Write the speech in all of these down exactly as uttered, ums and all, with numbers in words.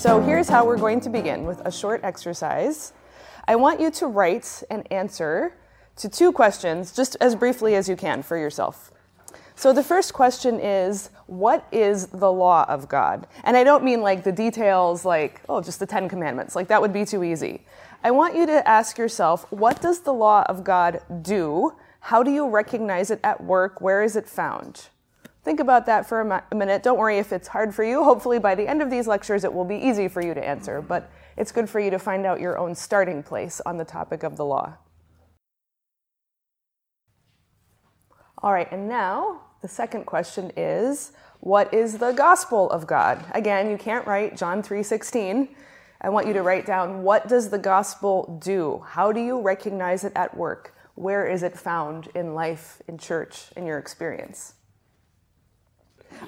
So here's how we're going to begin with a short exercise. I want you to write an answer to two questions, just as briefly as you can for yourself. So the first question is, what is the law of God? And I don't mean like the details, like, oh, just the Ten Commandments. Like, that would be too easy. I want you to ask yourself, what does the law of God do? How do you recognize it at work? Where is it found? Think about that for a, mi- a minute. Don't worry if it's hard for you. Hopefully by the end of these lectures, it will be easy for you to answer. But it's good for you to find out your own starting place on the topic of the law. All right, and now the second question is, what is the gospel of God? Again, you can't write John three sixteen. I want you to write down, what does the gospel do? How do you recognize it at work? Where is it found in life, in church, in your experience?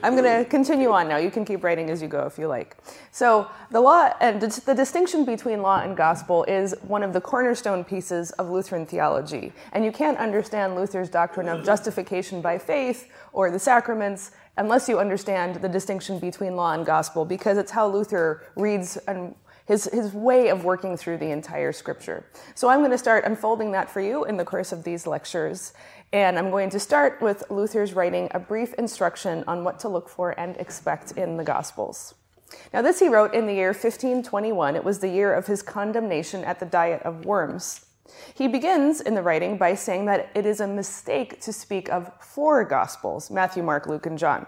I'm going to continue on now. You can keep writing as you go if you like. So the law and the distinction between law and gospel is one of the cornerstone pieces of Lutheran theology. And you can't understand Luther's doctrine of justification by faith or the sacraments unless you understand the distinction between law and gospel, because it's how Luther reads and his, his way of working through the entire scripture. So I'm going to start unfolding that for you in the course of these lectures. And I'm going to start with Luther's writing a brief instruction on what to look for and expect in the Gospels. Now, this he wrote in the year fifteen twenty-one. It was the year of his condemnation at the Diet of Worms. He begins in the writing by saying that it is a mistake to speak of four Gospels, Matthew, Mark, Luke, and John.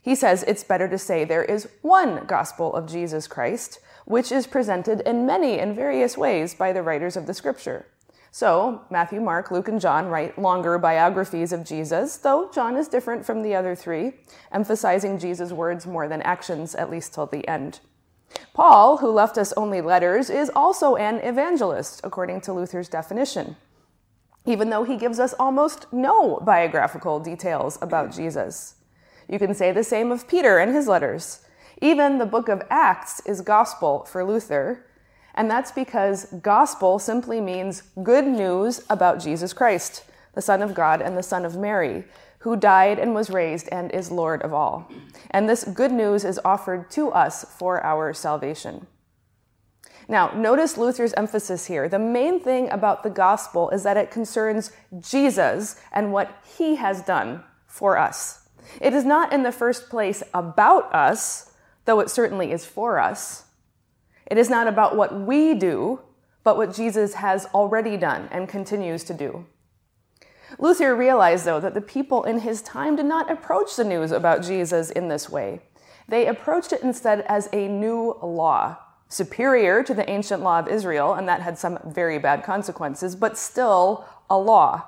He says it's better to say there is one Gospel of Jesus Christ, which is presented in many and various ways by the writers of the Scripture. So Matthew, Mark, Luke, and John write longer biographies of Jesus, though John is different from the other three, emphasizing Jesus' words more than actions, at least till the end. Paul, who left us only letters, is also an evangelist, according to Luther's definition, even though he gives us almost no biographical details about Jesus. You can say the same of Peter and his letters. Even the book of Acts is gospel for Luther, and that's because gospel simply means good news about Jesus Christ, the Son of God and the Son of Mary, who died and was raised and is Lord of all. And this good news is offered to us for our salvation. Now, notice Luther's emphasis here. The main thing about the gospel is that it concerns Jesus and what he has done for us. It is not in the first place about us, though it certainly is for us. It is not about what we do, but what Jesus has already done and continues to do. Luther realized, though, that the people in his time did not approach the news about Jesus in this way. They approached it instead as a new law, superior to the ancient law of Israel, and that had some very bad consequences, but still a law.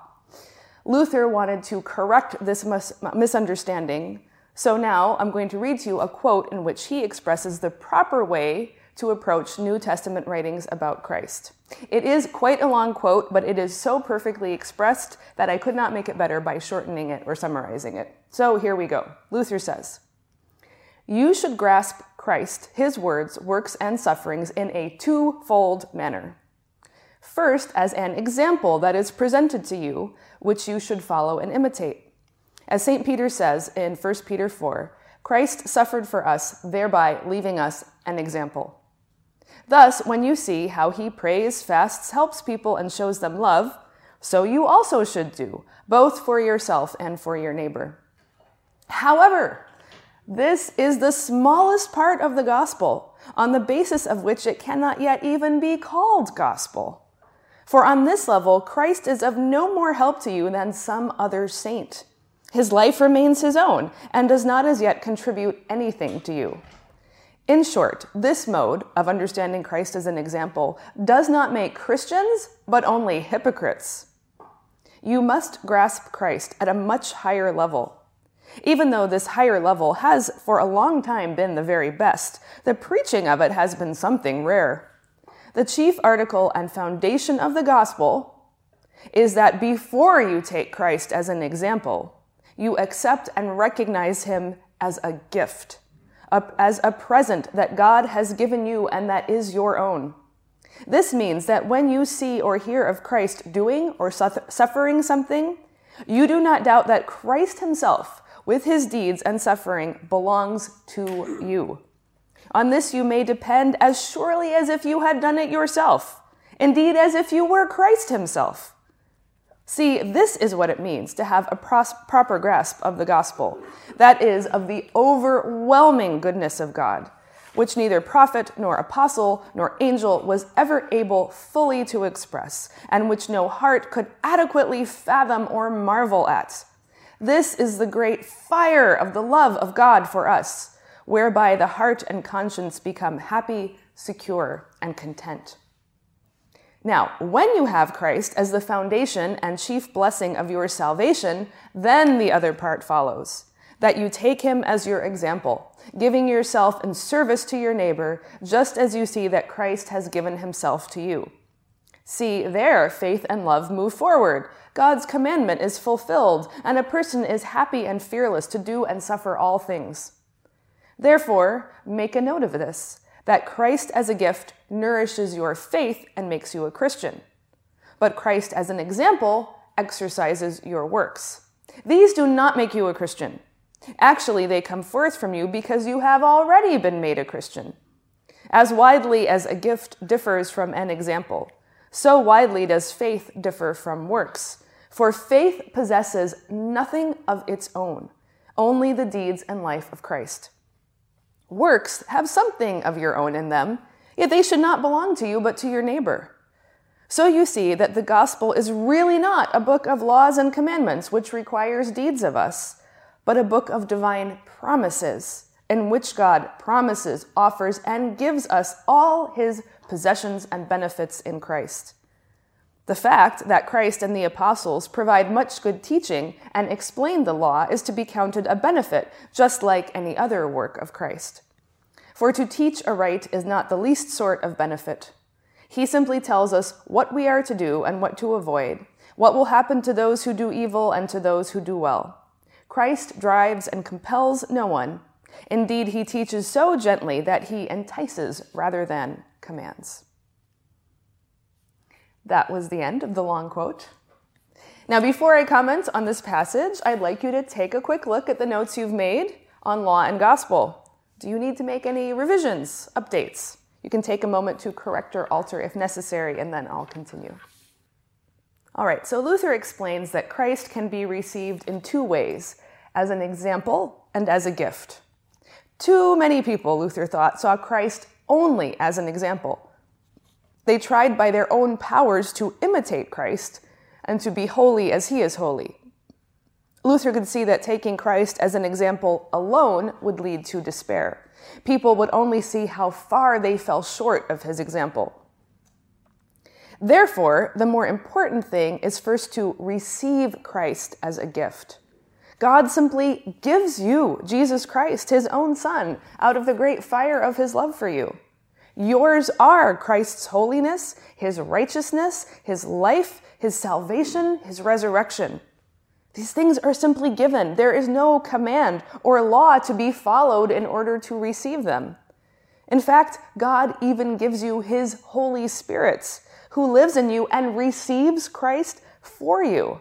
Luther wanted to correct this mis- misunderstanding, so now I'm going to read to you a quote in which he expresses the proper way to approach New Testament writings about Christ. It is quite a long quote, but it is so perfectly expressed that I could not make it better by shortening it or summarizing it. So here we go. Luther says, "You should grasp Christ, his words, works, and sufferings in a twofold manner. First, as an example that is presented to you, which you should follow and imitate. As Saint Peter says in First Peter four, Christ suffered for us, thereby leaving us an example. Thus, when you see how he prays, fasts, helps people, and shows them love, so you also should do, both for yourself and for your neighbor. However, this is the smallest part of the gospel, on the basis of which it cannot yet even be called gospel. For on this level, Christ is of no more help to you than some other saint. His life remains his own, and does not as yet contribute anything to you. In short, this mode of understanding Christ as an example does not make Christians, but only hypocrites. You must grasp Christ at a much higher level. Even though this higher level has for a long time been the very best, the preaching of it has been something rare. The chief article and foundation of the gospel is that before you take Christ as an example, you accept and recognize him as a gift, as a present that God has given you and that is your own. This means that when you see or hear of Christ doing or suffering something, you do not doubt that Christ himself, with his deeds and suffering, belongs to you. On this you may depend as surely as if you had done it yourself, indeed as if you were Christ himself. See, this is what it means to have a pros- proper grasp of the gospel, that is, of the overwhelming goodness of God, which neither prophet nor apostle nor angel was ever able fully to express, and which no heart could adequately fathom or marvel at. This is the great fire of the love of God for us, whereby the heart and conscience become happy, secure, and content. Now, when you have Christ as the foundation and chief blessing of your salvation, then the other part follows, that you take him as your example, giving yourself in service to your neighbor, just as you see that Christ has given himself to you. See, there, faith and love move forward. God's commandment is fulfilled, and a person is happy and fearless to do and suffer all things. Therefore, make a note of this, that Christ as a gift nourishes your faith and makes you a Christian. But Christ as an example exercises your works. These do not make you a Christian. Actually, they come forth from you because you have already been made a Christian. As widely as a gift differs from an example, so widely does faith differ from works. For faith possesses nothing of its own, only the deeds and life of Christ. Works have something of your own in them, yet they should not belong to you but to your neighbor. So you see that the gospel is really not a book of laws and commandments, which requires deeds of us, but a book of divine promises, in which God promises, offers, and gives us all his possessions and benefits in Christ. The fact that Christ and the apostles provide much good teaching and explain the law is to be counted a benefit, just like any other work of Christ. For to teach aright is not the least sort of benefit. He simply tells us what we are to do and what to avoid, what will happen to those who do evil and to those who do well. Christ drives and compels no one. Indeed, he teaches so gently that he entices rather than commands. That was the end of the long quote. Now, before I comment on this passage, I'd like you to take a quick look at the notes you've made on law and gospel. Do you need to make any revisions, updates? You can take a moment to correct or alter if necessary, and then I'll continue. All right, so Luther explains that Christ can be received in two ways, as an example and as a gift. Too many people, Luther thought, saw Christ only as an example. They tried by their own powers to imitate Christ and to be holy as he is holy. Luther could see that taking Christ as an example alone would lead to despair. People would only see how far they fell short of his example. Therefore, the more important thing is first to receive Christ as a gift. God simply gives you Jesus Christ, his own Son, out of the great fire of his love for you. Yours are Christ's holiness, his righteousness, his life, his salvation, his resurrection. These things are simply given. There is no command or law to be followed in order to receive them. In fact, God even gives you his Holy Spirit, who lives in you and receives Christ for you.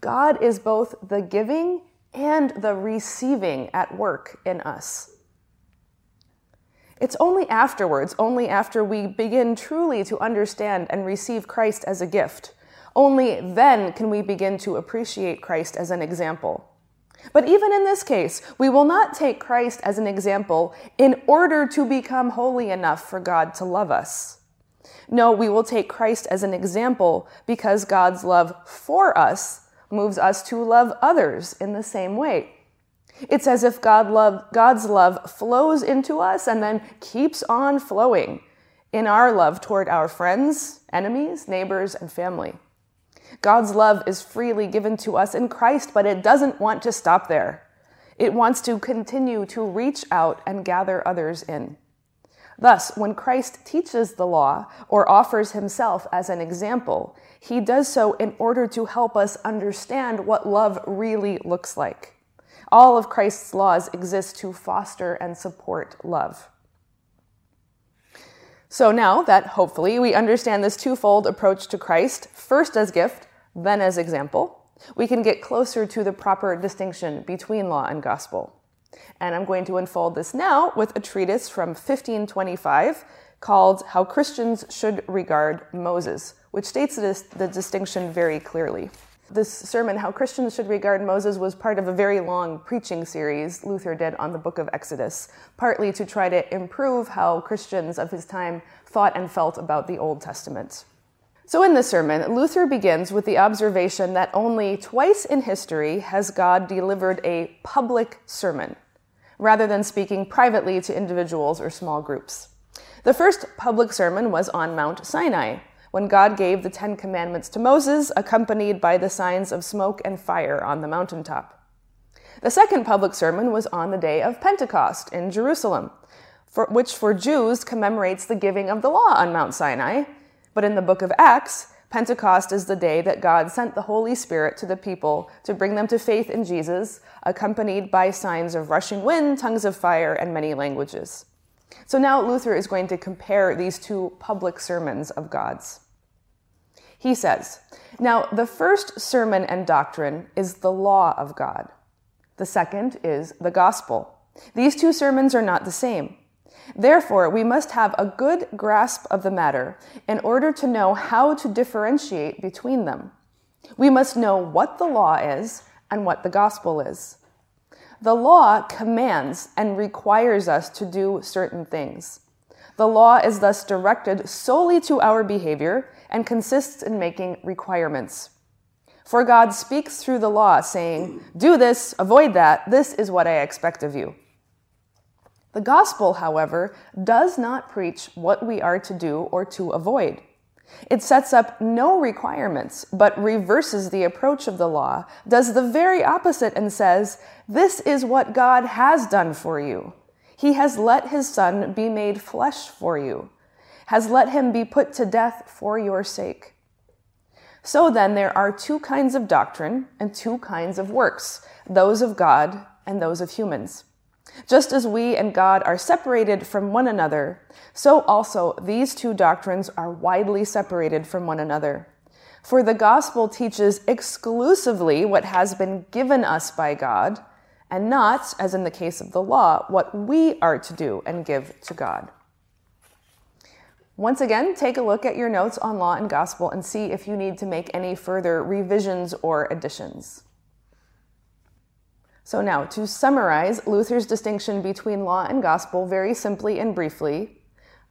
God is both the giving and the receiving at work in us. It's only afterwards, only after we begin truly to understand and receive Christ as a gift, only then can we begin to appreciate Christ as an example. But even in this case, we will not take Christ as an example in order to become holy enough for God to love us. No, we will take Christ as an example because God's love for us moves us to love others in the same way. It's as if God love, God's love flows into us and then keeps on flowing in our love toward our friends, enemies, neighbors, and family. God's love is freely given to us in Christ, but it doesn't want to stop there. It wants to continue to reach out and gather others in. Thus, when Christ teaches the law or offers himself as an example, he does so in order to help us understand what love really looks like. All of Christ's laws exist to foster and support love. So now that hopefully we understand this twofold approach to Christ, first as gift, then as example, we can get closer to the proper distinction between law and gospel. And I'm going to unfold this now with a treatise from fifteen twenty-five called How Christians Should Regard Moses, which states this, the distinction very clearly. This sermon, How Christians Should Regard Moses, was part of a very long preaching series Luther did on the book of Exodus, partly to try to improve how Christians of his time thought and felt about the Old Testament. So in this sermon, Luther begins with the observation that only twice in history has God delivered a public sermon, rather than speaking privately to individuals or small groups. The first public sermon was on Mount Sinai, when God gave the Ten Commandments to Moses, accompanied by the signs of smoke and fire on the mountaintop. The second public sermon was on the day of Pentecost in Jerusalem, for, which for Jews commemorates the giving of the law on Mount Sinai, but in the book of Acts, Pentecost is the day that God sent the Holy Spirit to the people to bring them to faith in Jesus, accompanied by signs of rushing wind, tongues of fire, and many languages. So now Luther is going to compare these two public sermons of God's. He says, "Now the first sermon and doctrine is the law of God. The second is the gospel. These two sermons are not the same. Therefore, we must have a good grasp of the matter in order to know how to differentiate between them. We must know what the law is and what the gospel is. The law commands and requires us to do certain things. The law is thus directed solely to our behavior and consists in making requirements. For God speaks through the law, saying, 'Do this, avoid that, this is what I expect of you.' The gospel, however, does not preach what we are to do or to avoid. It sets up no requirements, but reverses the approach of the law, does the very opposite, and says, 'This is what God has done for you. He has let his Son be made flesh for you, has let him be put to death for your sake.' So then there are two kinds of doctrine and two kinds of works, those of God and those of humans. Just as we and God are separated from one another, so also these two doctrines are widely separated from one another. For the gospel teaches exclusively what has been given us by God, and not, as in the case of the law, what we are to do and give to God." Once again, take a look at your notes on law and gospel and see if you need to make any further revisions or additions. So now, to summarize Luther's distinction between law and gospel very simply and briefly,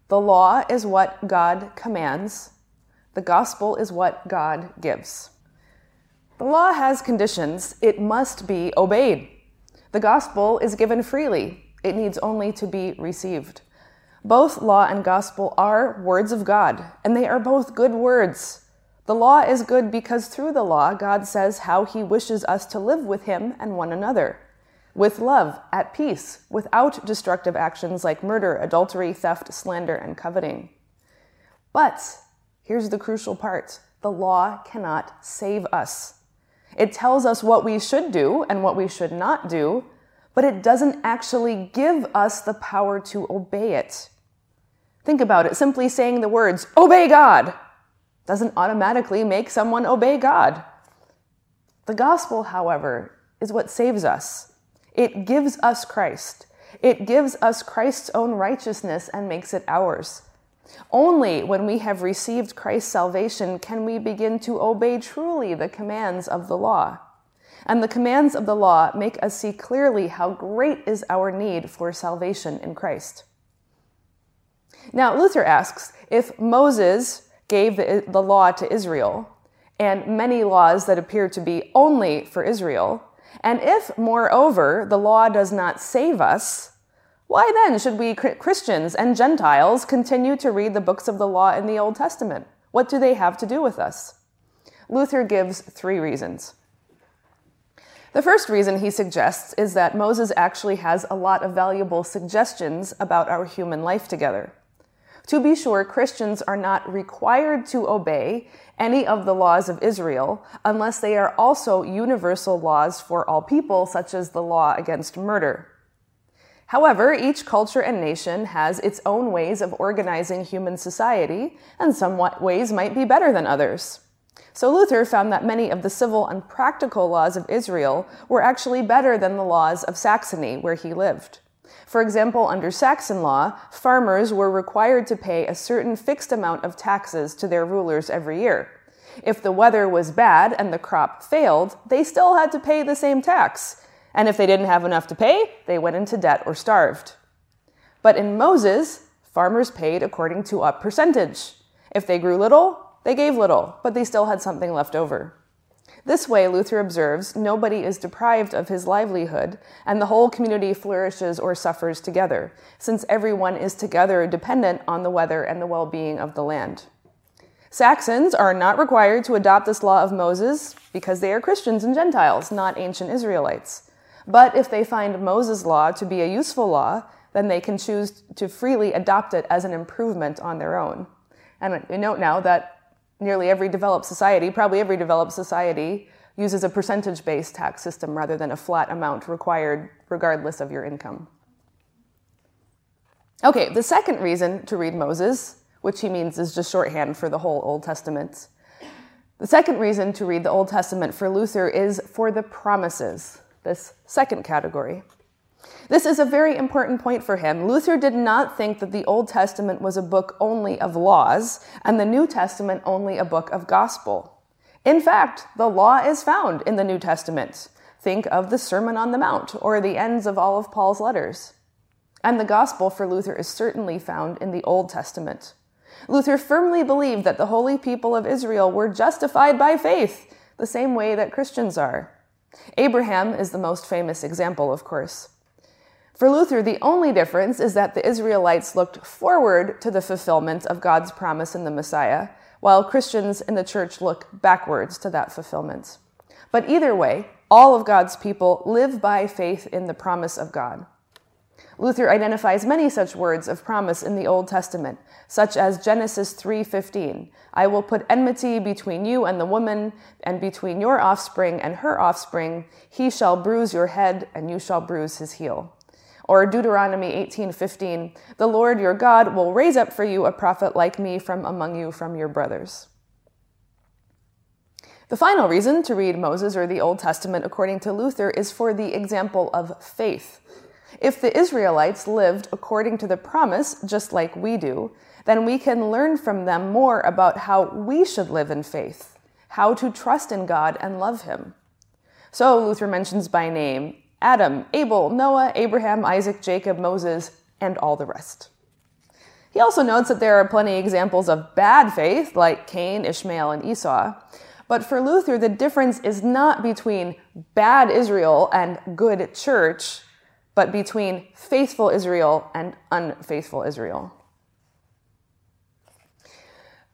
the law is what God commands, the gospel is what God gives. The law has conditions, it must be obeyed. The gospel is given freely, it needs only to be received. Both law and gospel are words of God, and they are both good words. The law is good because through the law, God says how he wishes us to live with him and one another, with love, at peace, without destructive actions like murder, adultery, theft, slander, and coveting. But here's the crucial part. The law cannot save us. It tells us what we should do and what we should not do, but it doesn't actually give us the power to obey it. Think about it. Simply saying the words, "Obey God," doesn't automatically make someone obey God. The gospel, however, is what saves us. It gives us Christ. It gives us Christ's own righteousness and makes it ours. Only when we have received Christ's salvation can we begin to obey truly the commands of the law. And the commands of the law make us see clearly how great is our need for salvation in Christ. Now, Luther asks, if Moses gave the, the law to Israel, and many laws that appear to be only for Israel, and if, moreover, the law does not save us, why then should we Christians and Gentiles continue to read the books of the law in the Old Testament? What do they have to do with us? Luther gives three reasons. The first reason he suggests is that Moses actually has a lot of valuable suggestions about our human life together. To be sure, Christians are not required to obey any of the laws of Israel unless they are also universal laws for all people, such as the law against murder. However, each culture and nation has its own ways of organizing human society, and some ways might be better than others. So Luther found that many of the civil and practical laws of Israel were actually better than the laws of Saxony, where he lived. For example, under Saxon law, farmers were required to pay a certain fixed amount of taxes to their rulers every year. If the weather was bad and the crop failed, they still had to pay the same tax. And if they didn't have enough to pay, they went into debt or starved. But in Moses, farmers paid according to a percentage. If they grew little, they gave little, but they still had something left over. This way, Luther observes, nobody is deprived of his livelihood, and the whole community flourishes or suffers together, since everyone is together dependent on the weather and the well-being of the land. Saxons are not required to adopt this law of Moses because they are Christians and Gentiles, not ancient Israelites. But if they find Moses' law to be a useful law, then they can choose to freely adopt it as an improvement on their own. And we note now that nearly every developed society, probably every developed society, uses a percentage-based tax system rather than a flat amount required regardless of your income. Okay, the second reason to read Moses, which he means is just shorthand for the whole Old Testament. The second reason to read the Old Testament for Luther is for the promises, this second category. This is a very important point for him. Luther did not think that the Old Testament was a book only of laws and the New Testament only a book of gospel. In fact, the law is found in the New Testament. Think of the Sermon on the Mount or the ends of all of Paul's letters. And the gospel for Luther is certainly found in the Old Testament. Luther firmly believed that the holy people of Israel were justified by faith, the same way that Christians are. Abraham is the most famous example, of course. For Luther, the only difference is that the Israelites looked forward to the fulfillment of God's promise in the Messiah, while Christians in the church look backwards to that fulfillment. But either way, all of God's people live by faith in the promise of God. Luther identifies many such words of promise in the Old Testament, such as Genesis three fifteen, "I will put enmity between you and the woman, and between your offspring and her offspring. He shall bruise your head, and you shall bruise his heel." Or Deuteronomy eighteen fifteen, "The Lord your God will raise up for you a prophet like me from among you from your brothers." The final reason to read Moses or the Old Testament, according to Luther, is for the example of faith. If the Israelites lived according to the promise, just like we do, then we can learn from them more about how we should live in faith, how to trust in God and love him. So Luther mentions by name Adam, Abel, Noah, Abraham, Isaac, Jacob, Moses, and all the rest. He also notes that there are plenty of examples of bad faith, like Cain, Ishmael, and Esau. But for Luther, the difference is not between bad Israel and good church, but between faithful Israel and unfaithful Israel.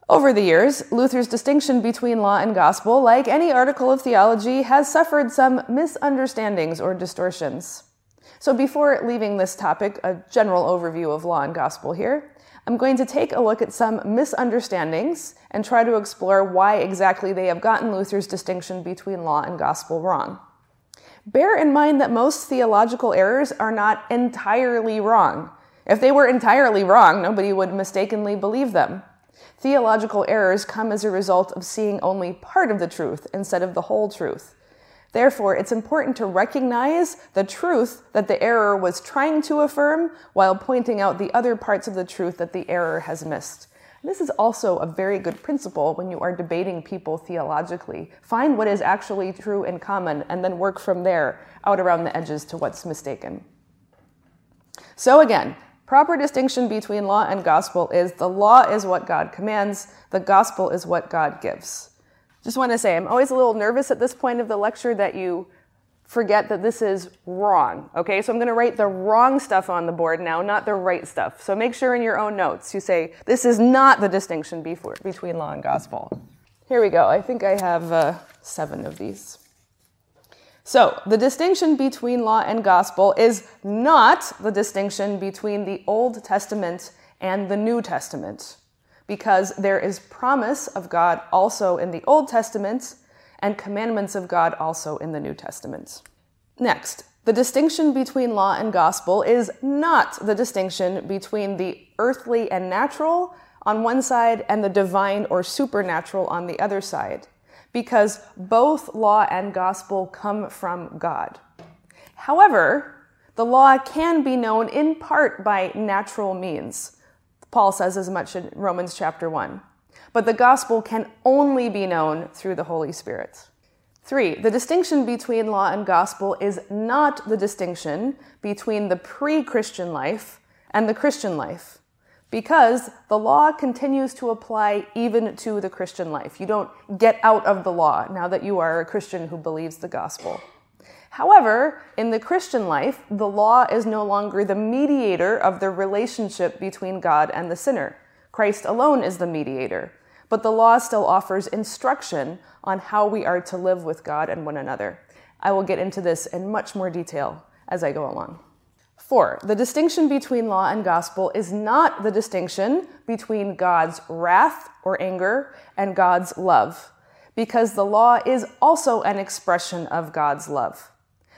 Over the years, Luther's distinction between law and gospel, like any article of theology, has suffered some misunderstandings or distortions. So before leaving this topic, a general overview of law and gospel here, I'm going to take a look at some misunderstandings and try to explore why exactly they have gotten Luther's distinction between law and gospel wrong. Bear in mind that most theological errors are not entirely wrong. If they were entirely wrong, nobody would mistakenly believe them. Theological errors come as a result of seeing only part of the truth instead of the whole truth. Therefore, it's important to recognize the truth that the error was trying to affirm while pointing out the other parts of the truth that the error has missed. And this is also a very good principle when you are debating people theologically. Find what is actually true and common and then work from there out around the edges to what's mistaken. So again, proper distinction between law and gospel is the law is what God commands, the gospel is what God gives. Just want to say, I'm always a little nervous at this point of the lecture that you forget that this is wrong, okay? So I'm going to write the wrong stuff on the board now, not the right stuff. So make sure in your own notes you say, this is not the distinction before, between law and gospel. Here we go. I think I have uh, seven of these. So, the distinction between law and gospel is not the distinction between the Old Testament and the New Testament, because there is promise of God also in the Old Testament and commandments of God also in the New Testament. Next, the distinction between law and gospel is not the distinction between the earthly and natural on one side and the divine or supernatural on the other side, because both law and gospel come from God. However, the law can be known in part by natural means. Paul says as much in Romans chapter one. But the gospel can only be known through the Holy Spirit. Three, the distinction between law and gospel is not the distinction between the pre-Christian life and the Christian life, because the law continues to apply even to the Christian life. You don't get out of the law now that you are a Christian who believes the gospel. However, in the Christian life, the law is no longer the mediator of the relationship between God and the sinner. Christ alone is the mediator. But the law still offers instruction on how we are to live with God and one another. I will get into this in much more detail as I go along. Four, the distinction between law and gospel is not the distinction between God's wrath or anger and God's love, because the law is also an expression of God's love.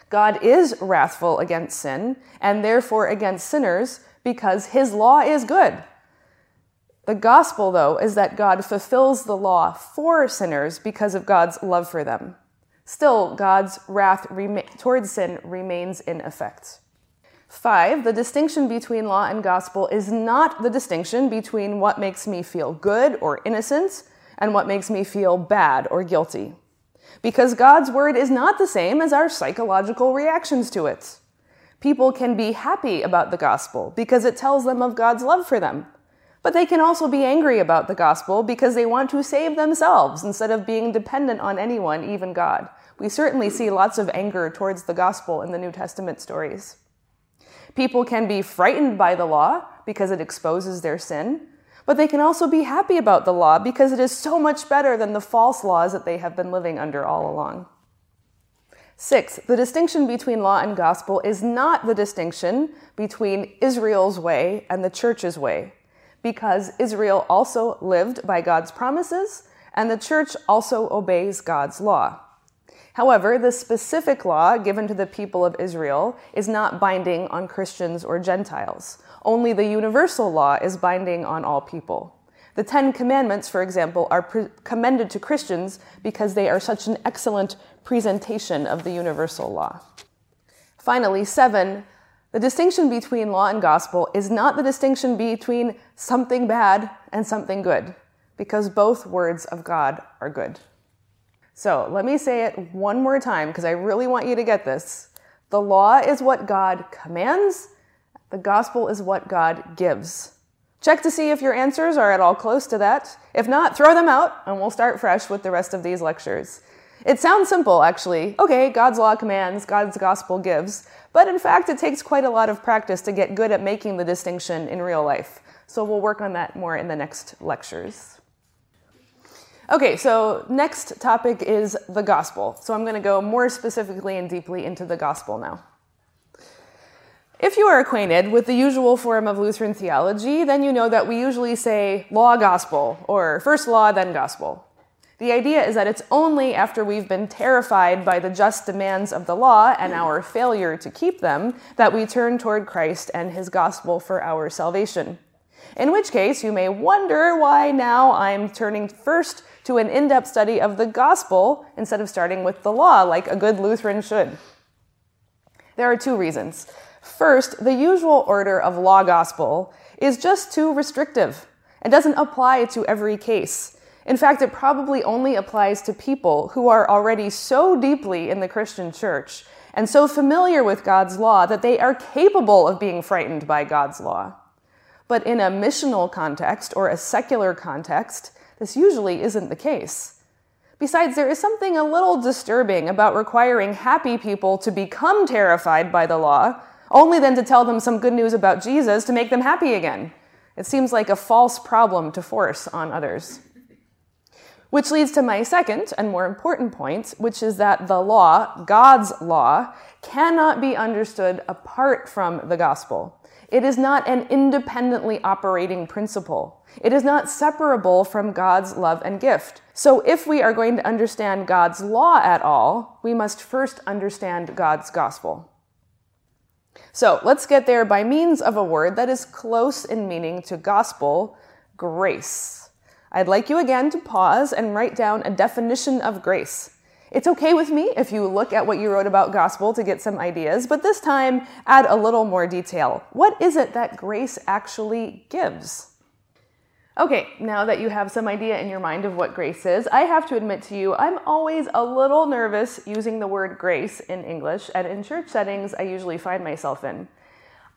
God is wrathful against sin, and therefore against sinners, because his law is good. The gospel, though, is that God fulfills the law for sinners because of God's love for them. Still, God's wrath rem- towards sin remains in effect. Five, the distinction between law and gospel is not the distinction between what makes me feel good or innocent and what makes me feel bad or guilty, because God's word is not the same as our psychological reactions to it. People can be happy about the gospel because it tells them of God's love for them. But they can also be angry about the gospel because they want to save themselves instead of being dependent on anyone, even God. We certainly see lots of anger towards the gospel in the New Testament stories. People can be frightened by the law because it exposes their sin, but they can also be happy about the law because it is so much better than the false laws that they have been living under all along. Six, the distinction between law and gospel is not the distinction between Israel's way and the church's way, because Israel also lived by God's promises, and the church also obeys God's law. However, the specific law given to the people of Israel is not binding on Christians or Gentiles. Only the universal law is binding on all people. The Ten Commandments, for example, are pre- commended to Christians because they are such an excellent presentation of the universal law. Finally, seven, the distinction between law and gospel is not the distinction between something bad and something good, because both words of God are good. So let me say it one more time, because I really want you to get this. The law is what God commands. The gospel is what God gives. Check to see if your answers are at all close to that. If not, throw them out, and we'll start fresh with the rest of these lectures. It sounds simple, actually. Okay, God's law commands, God's gospel gives. But in fact, it takes quite a lot of practice to get good at making the distinction in real life. So we'll work on that more in the next lectures. Okay, so next topic is the gospel. So I'm going to go more specifically and deeply into the gospel now. If you are acquainted with the usual form of Lutheran theology, then you know that we usually say law, gospel, or first law, then gospel. The idea is that it's only after we've been terrified by the just demands of the law and our failure to keep them that we turn toward Christ and his gospel for our salvation. In which case, you may wonder why now I'm turning first to an in-depth study of the gospel instead of starting with the law, like a good Lutheran should. There are two reasons. First, the usual order of law-gospel is just too restrictive. It doesn't apply to every case. In fact, it probably only applies to people who are already so deeply in the Christian church and so familiar with God's law that they are capable of being frightened by God's law. But in a missional context or a secular context, this usually isn't the case. Besides, there is something a little disturbing about requiring happy people to become terrified by the law, only then to tell them some good news about Jesus to make them happy again. It seems like a false problem to force on others. Which leads to my second and more important point, which is that the law, God's law, cannot be understood apart from the gospel. It is not an independently operating principle. It is not separable from God's love and gift. So if we are going to understand God's law at all, we must first understand God's gospel. So let's get there by means of a word that is close in meaning to gospel, grace. I'd like you again to pause and write down a definition of grace. It's okay with me if you look at what you wrote about gospel to get some ideas, but this time add a little more detail. What is it that grace actually gives? Okay, now that you have some idea in your mind of what grace is, I have to admit to you, I'm always a little nervous using the word grace in English, and in church settings I usually find myself in.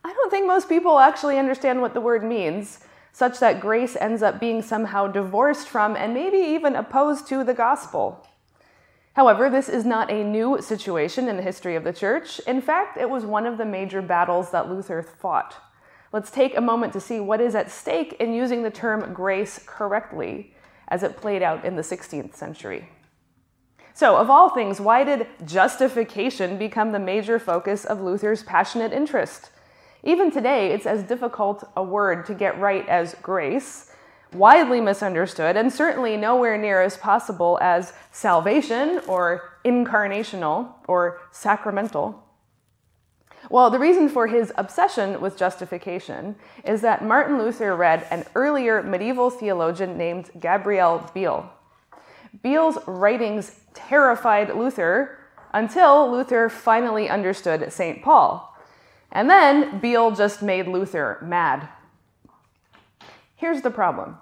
I don't think most people actually understand what the word means, such that grace ends up being somehow divorced from and maybe even opposed to the gospel. However, this is not a new situation in the history of the church. In fact, it was one of the major battles that Luther fought. Let's take a moment to see what is at stake in using the term grace correctly as it played out in the sixteenth century. So, of all things, why did justification become the major focus of Luther's passionate interest? Even today, it's as difficult a word to get right as grace, widely misunderstood, and certainly nowhere near as possible as salvation or incarnational or sacramental. Well, the reason for his obsession with justification is that Martin Luther read an earlier medieval theologian named Gabriel Biel. Biel's writings terrified Luther until Luther finally understood Saint Paul. And then Biel just made Luther mad. Here's the problem.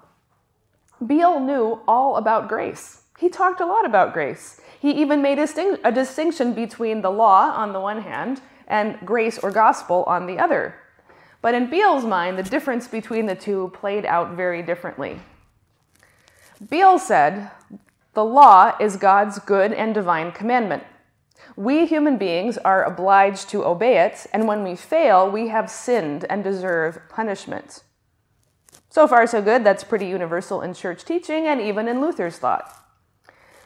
Biel knew all about grace. He talked a lot about grace. He even made a distinction between the law on the one hand and grace or gospel on the other. But in Biel's mind, the difference between the two played out very differently. Biel said, the law is God's good and divine commandment. We human beings are obliged to obey it, and when we fail, we have sinned and deserve punishment. So far, so good. That's pretty universal in church teaching and even in Luther's thought.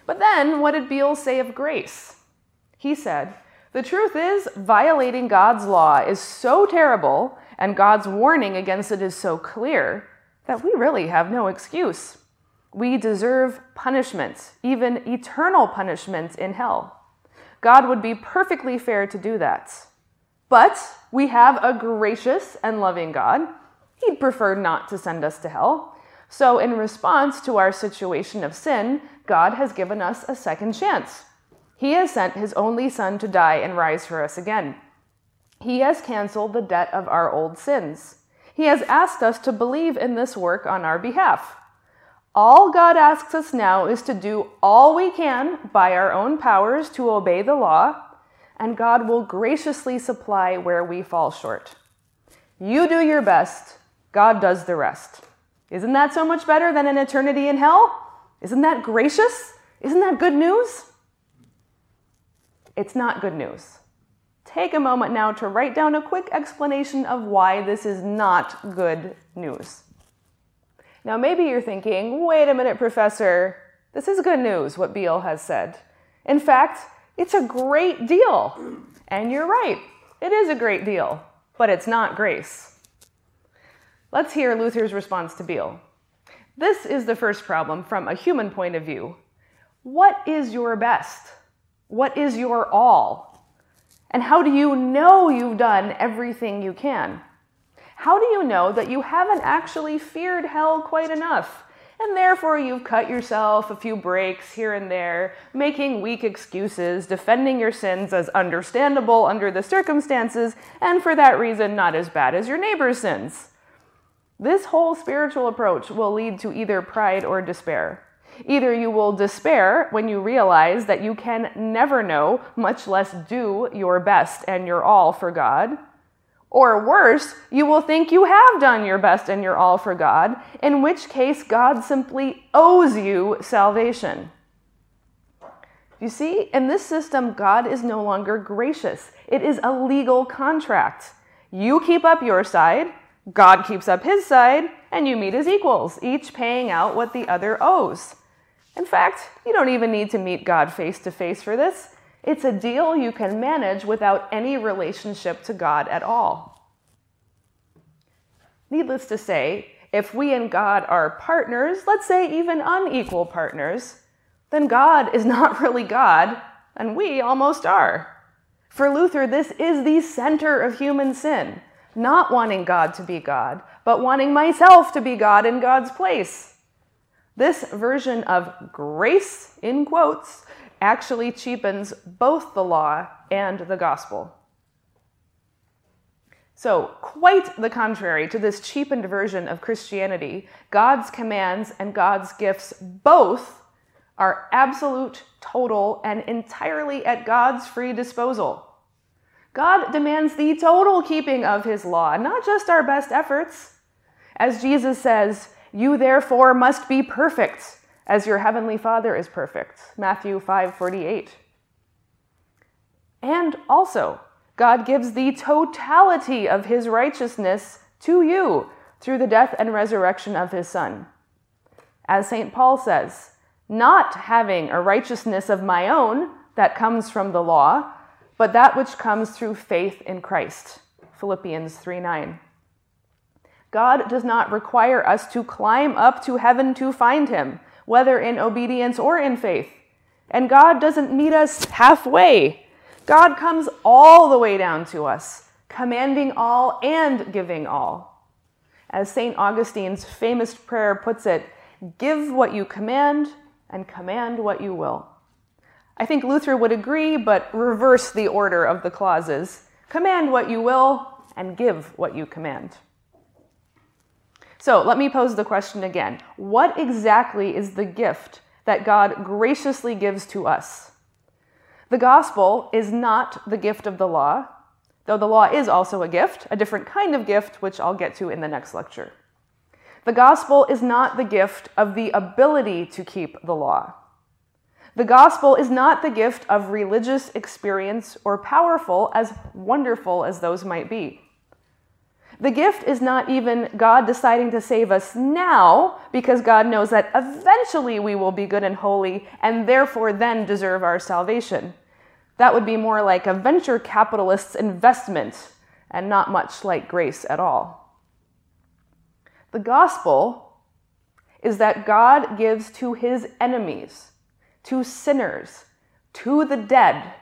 But then, what did Biel say of grace? He said, the truth is, violating God's law is so terrible, and God's warning against it is so clear, that we really have no excuse. We deserve punishment, even eternal punishment in hell. God would be perfectly fair to do that. But we have a gracious and loving God. He'd prefer not to send us to hell. So in response to our situation of sin, God has given us a second chance. He has sent his only son to die and rise for us again. He has canceled the debt of our old sins. He has asked us to believe in this work on our behalf. All God asks us now is to do all we can by our own powers to obey the law, and God will graciously supply where we fall short. You do your best, God does the rest. Isn't that so much better than an eternity in hell? Isn't that gracious? Isn't that good news? It's not good news. Take a moment now to write down a quick explanation of why this is not good news. Now maybe you're thinking, wait a minute, Professor, this is good news, what Biel has said. In fact, it's a great deal. And you're right, it is a great deal. But it's not grace. Let's hear Luther's response to Biel. This is the first problem from a human point of view. What is your best? What is your all? And how do you know you've done everything you can? How do you know that you haven't actually feared hell quite enough, and therefore you've cut yourself a few breaks here and there, making weak excuses, defending your sins as understandable under the circumstances, and for that reason not as bad as your neighbor's sins? This whole spiritual approach will lead to either pride or despair. Either you will despair when you realize that you can never know, much less do, your best and your all for God. Or worse, you will think you have done your best and your all for God, in which case God simply owes you salvation. You see, in this system, God is no longer gracious. It is a legal contract. You keep up your side, God keeps up his side, and you meet as equals, each paying out what the other owes. In fact, you don't even need to meet God face to face for this. It's a deal you can manage without any relationship to God at all. Needless to say, if we and God are partners, let's say even unequal partners, then God is not really God, and we almost are. For Luther, this is the center of human sin, not wanting God to be God, but wanting myself to be God in God's place. This version of grace, in quotes, actually cheapens both the law and the gospel. So, quite the contrary to this cheapened version of Christianity, God's commands and God's gifts both are absolute, total, and entirely at God's free disposal. God demands the total keeping of his law, not just our best efforts. As Jesus says, "You therefore must be perfect, as your heavenly Father is perfect," Matthew five forty-eight. And also, God gives the totality of his righteousness to you through the death and resurrection of his Son. As Saint Paul says, "Not having a righteousness of my own that comes from the law, but that which comes through faith in Christ," Philippians three nine. God does not require us to climb up to heaven to find him, whether in obedience or in faith. And God doesn't meet us halfway. God comes all the way down to us, commanding all and giving all. As Saint Augustine's famous prayer puts it, "Give what you command, and command what you will." I think Luther would agree, but reverse the order of the clauses. Command what you will, and give what you command. So let me pose the question again. What exactly is the gift that God graciously gives to us? The gospel is not the gift of the law, though the law is also a gift, a different kind of gift, which I'll get to in the next lecture. The gospel is not the gift of the ability to keep the law. The gospel is not the gift of religious experience, or powerful, as wonderful as those might be. The gift is not even God deciding to save us now because God knows that eventually we will be good and holy and therefore then deserve our salvation. That would be more like a venture capitalist's investment and not much like grace at all. The gospel is that God gives to his enemies, to sinners, to the dead,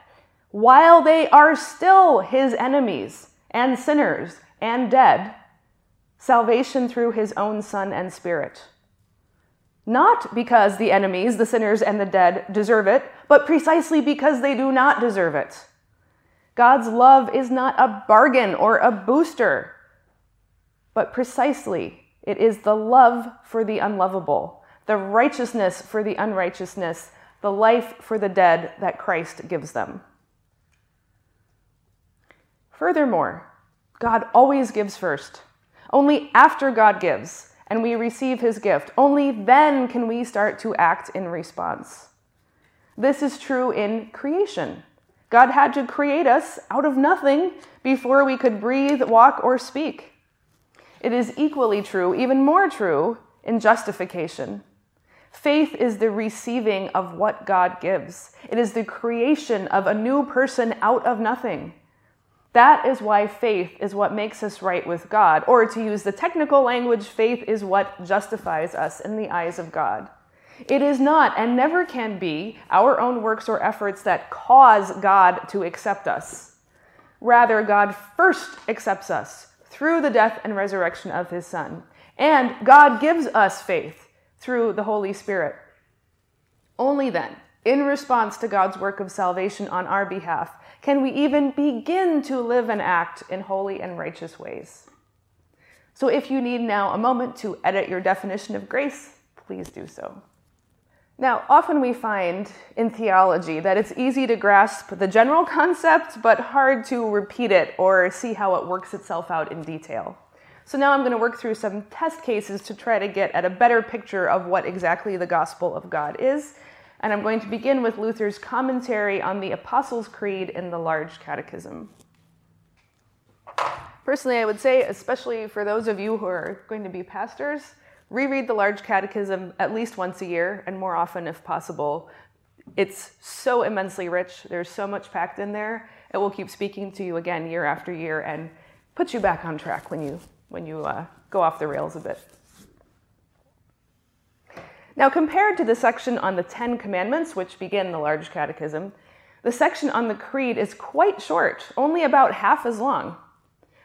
while they are still his enemies and sinners and dead, salvation through his own Son and Spirit. Not because the enemies, the sinners and the dead, deserve it, but precisely because they do not deserve it. God's love is not a bargain or a booster, but precisely it is the love for the unlovable, the righteousness for the unrighteousness, the life for the dead that Christ gives them. Furthermore, God always gives first. Only after God gives and we receive his gift, only then can we start to act in response. This is true in creation. God had to create us out of nothing before we could breathe, walk, or speak. It is equally true, even more true, in justification. Faith is the receiving of what God gives. It is the creation of a new person out of nothing. That is why faith is what makes us right with God, or to use the technical language, faith is what justifies us in the eyes of God. It is not, and never can be, our own works or efforts that cause God to accept us. Rather, God first accepts us through the death and resurrection of his Son. And God gives us faith through the Holy Spirit. Only then, in response to God's work of salvation on our behalf, can we even begin to live and act in holy and righteous ways. So if you need now a moment to edit your definition of grace, please do so. Now, often we find in theology that it's easy to grasp the general concept, but hard to repeat it or see how it works itself out in detail. So now I'm going to work through some test cases to try to get at a better picture of what exactly the gospel of God is, and I'm going to begin with Luther's commentary on the Apostles' Creed in the Large Catechism. Personally, I would say, especially for those of you who are going to be pastors, reread the Large Catechism at least once a year, and more often if possible. It's so immensely rich. There's so much packed in there. It will keep speaking to you again year after year and put you back on track when you when you uh, go off the rails a bit. Now, compared to the section on the Ten Commandments, which begin the Large Catechism, the section on the Creed is quite short, only about half as long,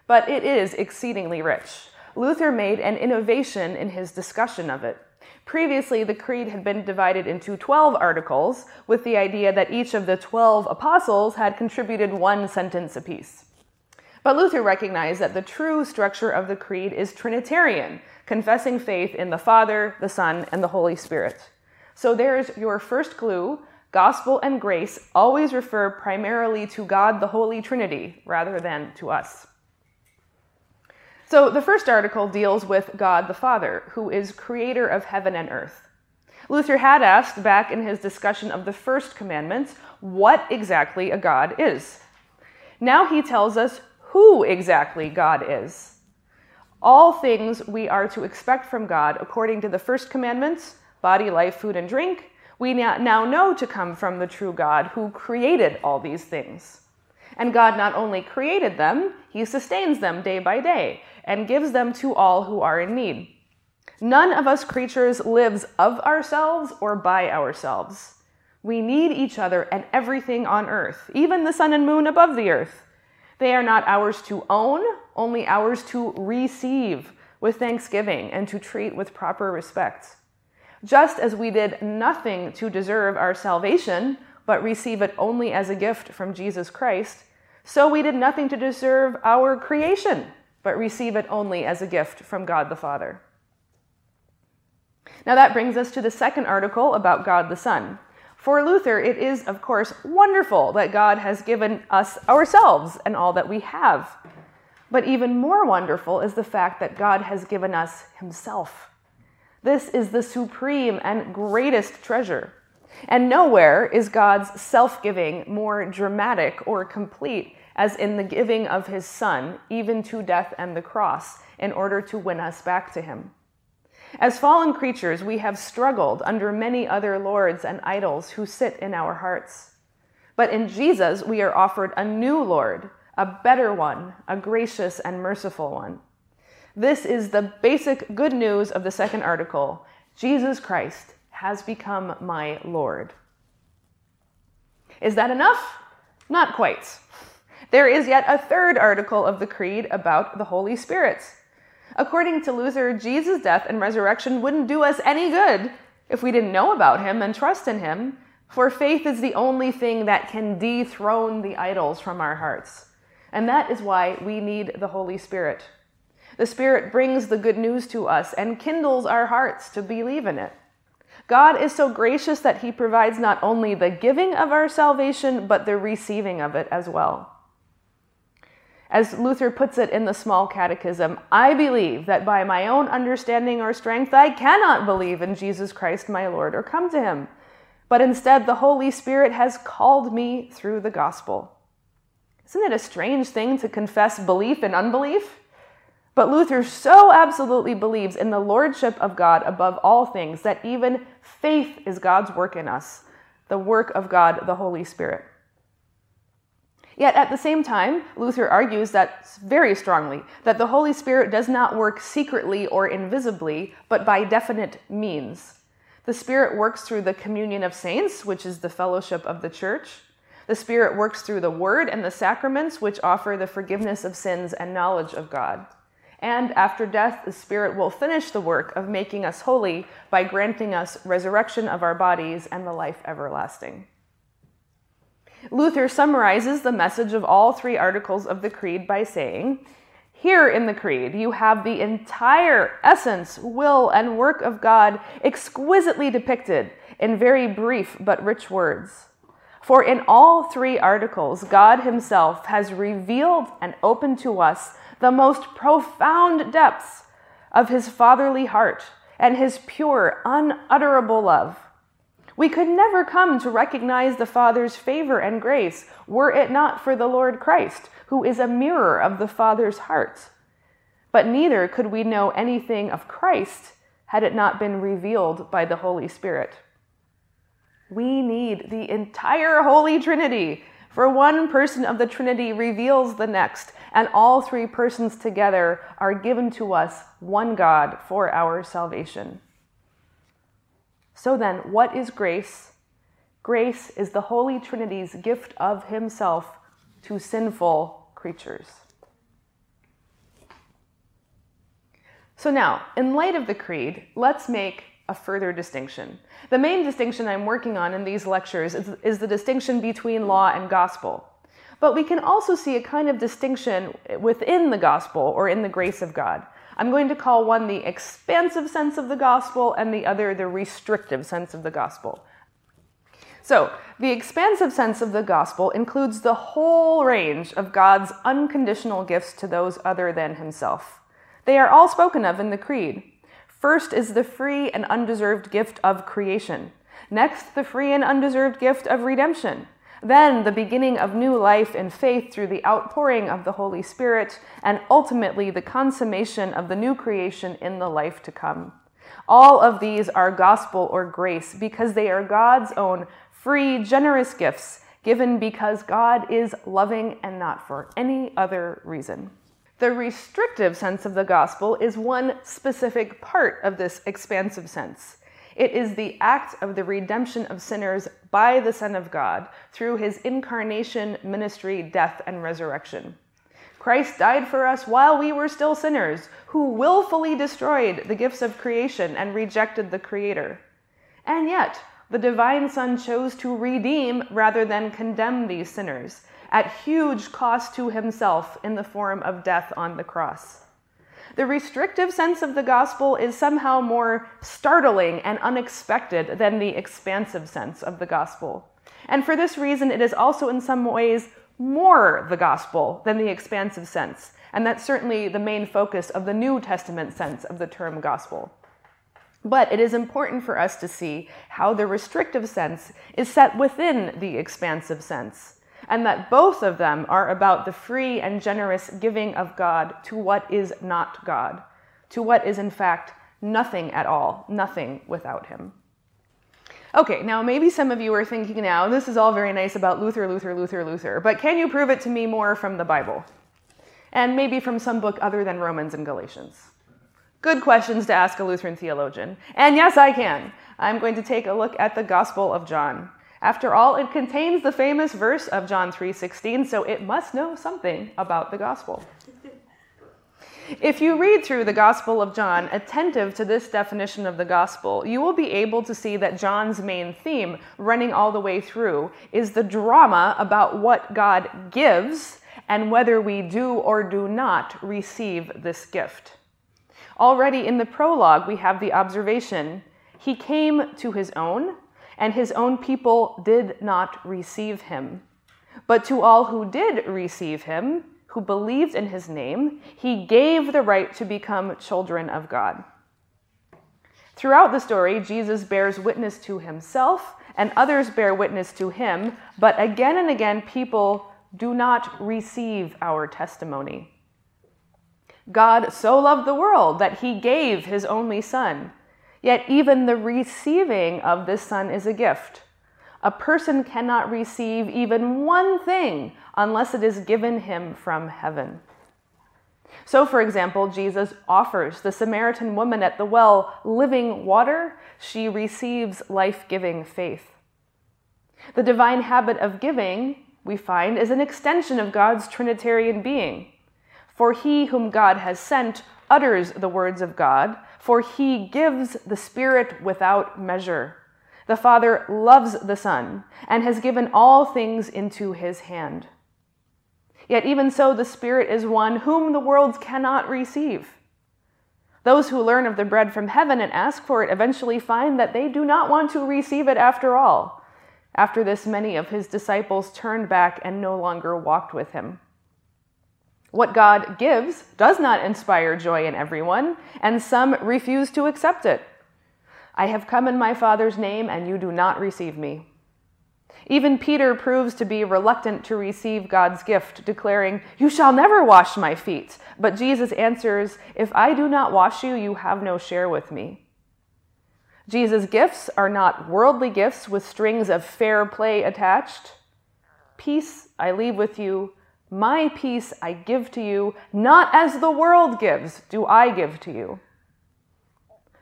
but it is exceedingly rich. Luther made an innovation in his discussion of it. Previously, the creed had been divided into twelve articles, with the idea that each of the twelve apostles had contributed one sentence apiece. But Luther recognized that the true structure of the creed is Trinitarian, confessing faith in the Father, the Son, and the Holy Spirit. So there's your first clue. Gospel and grace always refer primarily to God, the Holy Trinity, rather than to us. So the first article deals with God the Father, who is creator of heaven and earth. Luther had asked back in his discussion of the first commandment what exactly a God is. Now he tells us who exactly God is. All things we are to expect from God according to the first commandments, body, life, food, and drink, we now know to come from the true God who created all these things. And God not only created them, he sustains them day by day and gives them to all who are in need. None of us creatures lives of ourselves or by ourselves. We need each other and everything on earth, even the sun and moon above the earth. They are not ours to own, only ours to receive with thanksgiving and to treat with proper respect. Just as we did nothing to deserve our salvation, but receive it only as a gift from Jesus Christ, so we did nothing to deserve our creation, but receive it only as a gift from God the Father. Now that brings us to the second article about God the Son. For Luther, it is, of course, wonderful that God has given us ourselves and all that we have. But even more wonderful is the fact that God has given us himself. This is the supreme and greatest treasure. And nowhere is God's self-giving more dramatic or complete as in the giving of his Son, even to death and the cross, in order to win us back to him. As fallen creatures, we have struggled under many other lords and idols who sit in our hearts. But in Jesus, we are offered a new Lord, a better one, a gracious and merciful one. This is the basic good news of the second article. Jesus Christ has become my Lord. Is that enough? Not quite. There is yet a third article of the Creed about the Holy Spirit. According to Luther, Jesus' death and resurrection wouldn't do us any good if we didn't know about him and trust in him, for faith is the only thing that can dethrone the idols from our hearts. And that is why we need the Holy Spirit. The Spirit brings the good news to us and kindles our hearts to believe in it. God is so gracious that he provides not only the giving of our salvation, but the receiving of it as well. As Luther puts it in the Small Catechism, I believe that by my own understanding or strength, I cannot believe in Jesus Christ my Lord or come to him, but instead the Holy Spirit has called me through the gospel. Isn't it a strange thing to confess belief and unbelief? But Luther so absolutely believes in the lordship of God above all things that even faith is God's work in us, the work of God, the Holy Spirit. Yet at the same time, Luther argues that very strongly that the Holy Spirit does not work secretly or invisibly, but by definite means. The Spirit works through the communion of saints, which is the fellowship of the church. The Spirit works through the Word and the sacraments, which offer the forgiveness of sins and knowledge of God. And after death, the Spirit will finish the work of making us holy by granting us resurrection of our bodies and the life everlasting. Luther summarizes the message of all three articles of the Creed by saying, here in the Creed you have the entire essence, will, and work of God exquisitely depicted in very brief but rich words. For in all three articles, God himself has revealed and opened to us the most profound depths of his fatherly heart and his pure, unutterable love. We could never come to recognize the Father's favor and grace were it not for the Lord Christ, who is a mirror of the Father's heart. But neither could we know anything of Christ had it not been revealed by the Holy Spirit. We need the entire Holy Trinity, for one person of the Trinity reveals the next, and all three persons together are given to us one God for our salvation. So then, what is grace? Grace is the Holy Trinity's gift of himself to sinful creatures. So now, in light of the creed, let's make a further distinction. The main distinction I'm working on in these lectures is, is the distinction between law and gospel. But we can also see a kind of distinction within the gospel or in the grace of God. I'm going to call one the expansive sense of the gospel and the other the restrictive sense of the gospel. So, the expansive sense of the gospel includes the whole range of God's unconditional gifts to those other than himself. They are all spoken of in the creed. First is the free and undeserved gift of creation. Next, the free and undeserved gift of redemption. Then, the beginning of new life in faith through the outpouring of the Holy Spirit, and ultimately the consummation of the new creation in the life to come. All of these are gospel or grace because they are God's own free, generous gifts given because God is loving and not for any other reason. The restrictive sense of the gospel is one specific part of this expansive sense. It is the act of the redemption of sinners by the Son of God through his incarnation, ministry, death, and resurrection. Christ died for us while we were still sinners, who willfully destroyed the gifts of creation and rejected the Creator. And yet, the divine Son chose to redeem rather than condemn these sinners, at huge cost to himself in the form of death on the cross. The restrictive sense of the gospel is somehow more startling and unexpected than the expansive sense of the gospel. And for this reason, it is also in some ways more the gospel than the expansive sense. And that's certainly the main focus of the New Testament sense of the term gospel. But it is important for us to see how the restrictive sense is set within the expansive sense, and that both of them are about the free and generous giving of God to what is not God, to what is in fact nothing at all, nothing without him. Okay, now maybe some of you are thinking now, this is all very nice about Luther, Luther, Luther, Luther, but can you prove it to me more from the Bible? And maybe from some book other than Romans and Galatians? Good questions to ask a Lutheran theologian. And yes, I can. I'm going to take a look at the Gospel of John. After all, it contains the famous verse of John three sixteen, so it must know something about the gospel. If you read through the Gospel of John attentive to this definition of the gospel, you will be able to see that John's main theme, running all the way through, is the drama about what God gives and whether we do or do not receive this gift. Already in the prologue, we have the observation, "He came to his own, and his own people did not receive him. But to all who did receive him, who believed in his name, he gave the right to become children of God." Throughout the story, Jesus bears witness to himself, and others bear witness to him, but again and again, people do not receive our testimony. God so loved the world that he gave his only Son. Yet even the receiving of this Son is a gift. A person cannot receive even one thing unless it is given him from heaven. So, for example, Jesus offers the Samaritan woman at the well living water. She receives life-giving faith. The divine habit of giving, we find, is an extension of God's Trinitarian being. For he whom God has sent utters the words of God, for he gives the Spirit without measure. The Father loves the Son and has given all things into his hand. Yet even so, the Spirit is one whom the world cannot receive. Those who learn of the bread from heaven and ask for it eventually find that they do not want to receive it after all. After this, many of his disciples turned back and no longer walked with him. What God gives does not inspire joy in everyone, and some refuse to accept it. "I have come in my Father's name, and you do not receive me." Even Peter proves to be reluctant to receive God's gift, declaring, "You shall never wash my feet." But Jesus answers, "If I do not wash you, you have no share with me." Jesus' gifts are not worldly gifts with strings of fair play attached. "Peace I leave with you. My peace I give to you, not as the world gives do I give to you."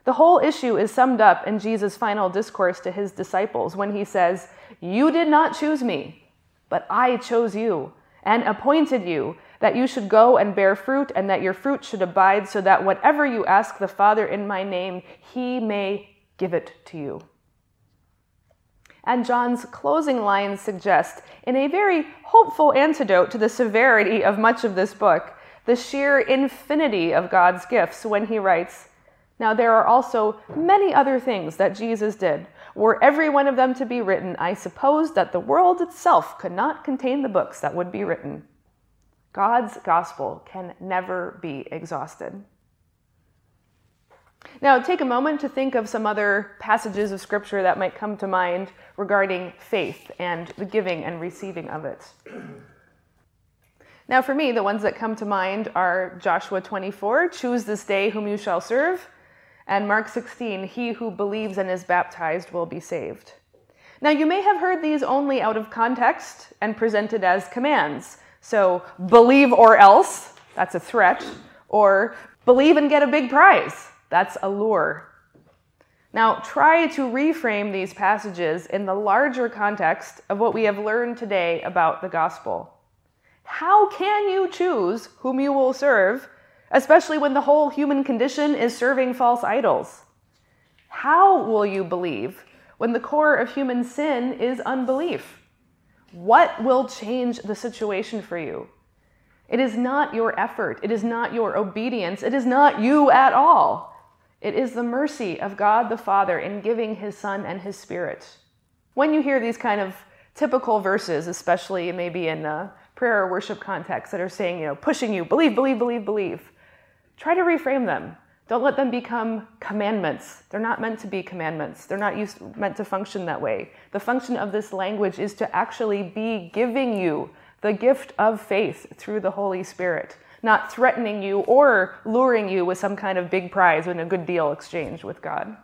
The whole issue is summed up in Jesus' final discourse to his disciples when he says, "You did not choose me, but I chose you and appointed you that you should go and bear fruit, and that your fruit should abide, so that whatever you ask the Father in my name, he may give it to you." And John's closing lines suggest, in a very hopeful antidote to the severity of much of this book, the sheer infinity of God's gifts when he writes, "Now there are also many other things that Jesus did. Were every one of them to be written, I suppose that the world itself could not contain the books that would be written." God's gospel can never be exhausted. Now, take a moment to think of some other passages of Scripture that might come to mind regarding faith and the giving and receiving of it. Now, for me, the ones that come to mind are Joshua twenty-four, "Choose this day whom you shall serve," and Mark sixteen, "He who believes and is baptized will be saved." Now, you may have heard these only out of context and presented as commands. So, believe or else, that's a threat, or believe and get a big prize. That's a lure. Now, try to reframe these passages in the larger context of what we have learned today about the gospel. How can you choose whom you will serve, especially when the whole human condition is serving false idols? How will you believe when the core of human sin is unbelief? What will change the situation for you? It is not your effort. It is not your obedience. It is not you at all. It is the mercy of God the Father in giving his Son and his Spirit. When you hear these kind of typical verses, especially maybe in a prayer or worship context, that are saying, you know, pushing you, believe, believe, believe, believe, try to reframe them. Don't let them become commandments. They're not meant to be commandments. They're not used, meant to function that way. The function of this language is to actually be giving you the gift of faith through the Holy Spirit, not threatening you or luring you with some kind of big prize and a good deal exchange with God.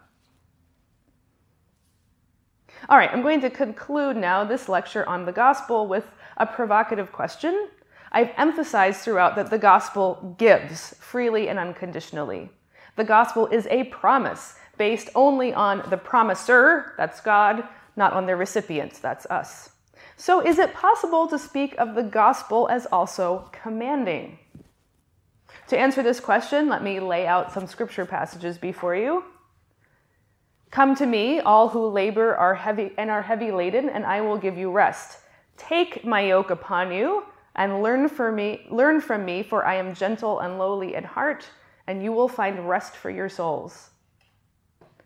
All right, I'm going to conclude now this lecture on the gospel with a provocative question. I've emphasized throughout that the gospel gives freely and unconditionally. The gospel is a promise based only on the promiser, that's God, not on the recipient, that's us. So is it possible to speak of the gospel as also commanding? To answer this question, let me lay out some scripture passages before you. "Come to me, all who labor are heavy and are heavy laden, and I will give you rest. Take my yoke upon you and learn from me, learn from me, for I am gentle and lowly in heart, and you will find rest for your souls.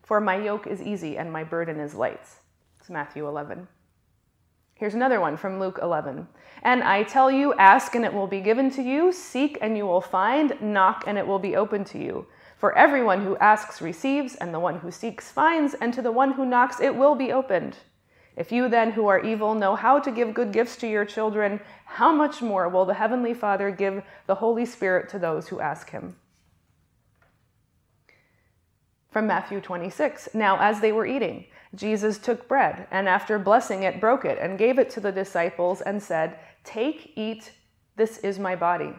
For my yoke is easy and my burden is light." It's Matthew eleven. Here's another one from Luke eleven. "And I tell you, ask and it will be given to you, seek and you will find, knock and it will be open to you. For everyone who asks receives, and the one who seeks finds, and to the one who knocks it will be opened. If you then who are evil know how to give good gifts to your children, how much more will the Heavenly Father give the Holy Spirit to those who ask him?" From Matthew twenty-six, "Now as they were eating, Jesus took bread, and after blessing it, broke it, and gave it to the disciples, and said, 'Take, eat, this is my body.'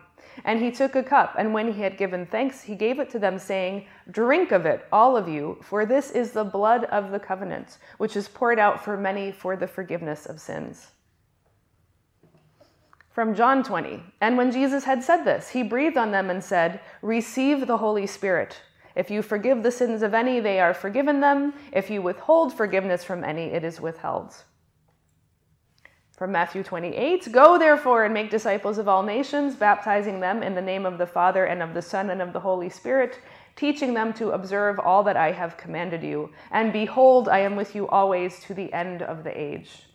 And he took a cup, and when he had given thanks, he gave it to them, saying, 'Drink of it, all of you, for this is the blood of the covenant, which is poured out for many for the forgiveness of sins.'" From John twenty, "And when Jesus had said this, he breathed on them and said, 'Receive the Holy Spirit. If you forgive the sins of any, they are forgiven them. If you withhold forgiveness from any, it is withheld.'" From Matthew twenty-eight, "Go therefore and make disciples of all nations, baptizing them in the name of the Father and of the Son and of the Holy Spirit, teaching them to observe all that I have commanded you. And behold, I am with you always to the end of the age."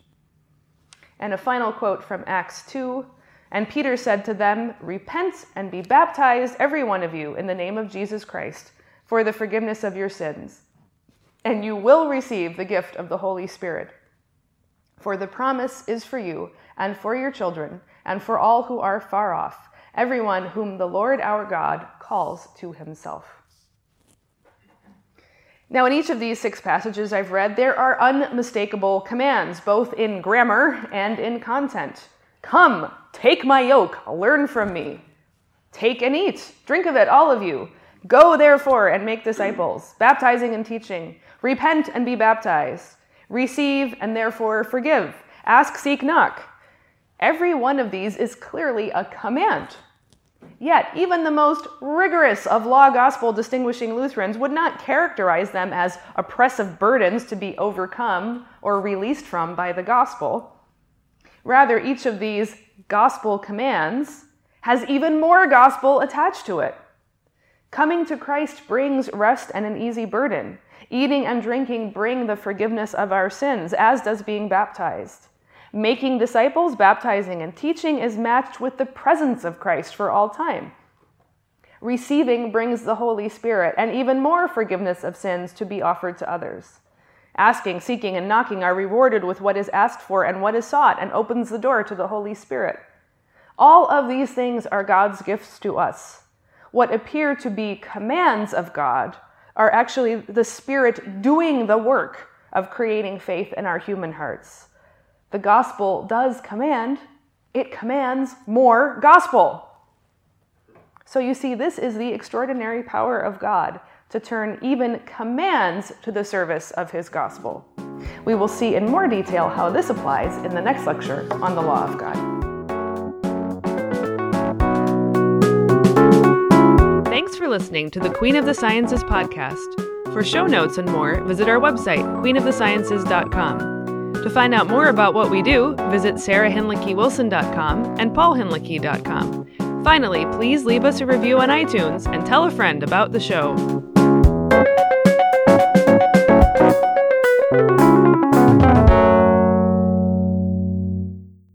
And a final quote from Acts two, "And Peter said to them, 'Repent and be baptized, every one of you, in the name of Jesus Christ, for the forgiveness of your sins, and you will receive the gift of the Holy Spirit. For the promise is for you, and for your children, and for all who are far off, everyone whom the Lord our God calls to himself.'" Now, in each of these six passages I've read, there are unmistakable commands, both in grammar and in content. "Come, take my yoke, learn from me. Take and eat, drink of it, all of you. Go, therefore, and make disciples, baptizing and teaching. Repent and be baptized. Receive and therefore forgive. Ask, seek, knock." Every one of these is clearly a command, Yet, even the most rigorous of law gospel distinguishing Lutherans would not characterize them as oppressive burdens to be overcome or released from by the gospel. Rather, each of these gospel commands has even more gospel attached to it. Coming to Christ brings rest and an easy burden. Eating and drinking bring the forgiveness of our sins, as does being baptized. Making disciples, baptizing, and teaching is matched with the presence of Christ for all time. Receiving brings the Holy Spirit and even more forgiveness of sins to be offered to others. Asking, seeking, and knocking are rewarded with what is asked for and what is sought, and opens the door to the Holy Spirit. All of these things are God's gifts to us. What appear to be commands of God are actually the Spirit doing the work of creating faith in our human hearts. The gospel does command, it commands more gospel. So you see, this is the extraordinary power of God to turn even commands to the service of his gospel. We will see in more detail how this applies in the next lecture on the law of God. Thanks for listening to the Queen of the Sciences podcast. For show notes and more, visit our website, queen of the sciences dot com. To find out more about what we do, visit sarah henlicky wilson dot com and paul henlicky dot com. Finally, please leave us a review on iTunes and tell a friend about the show.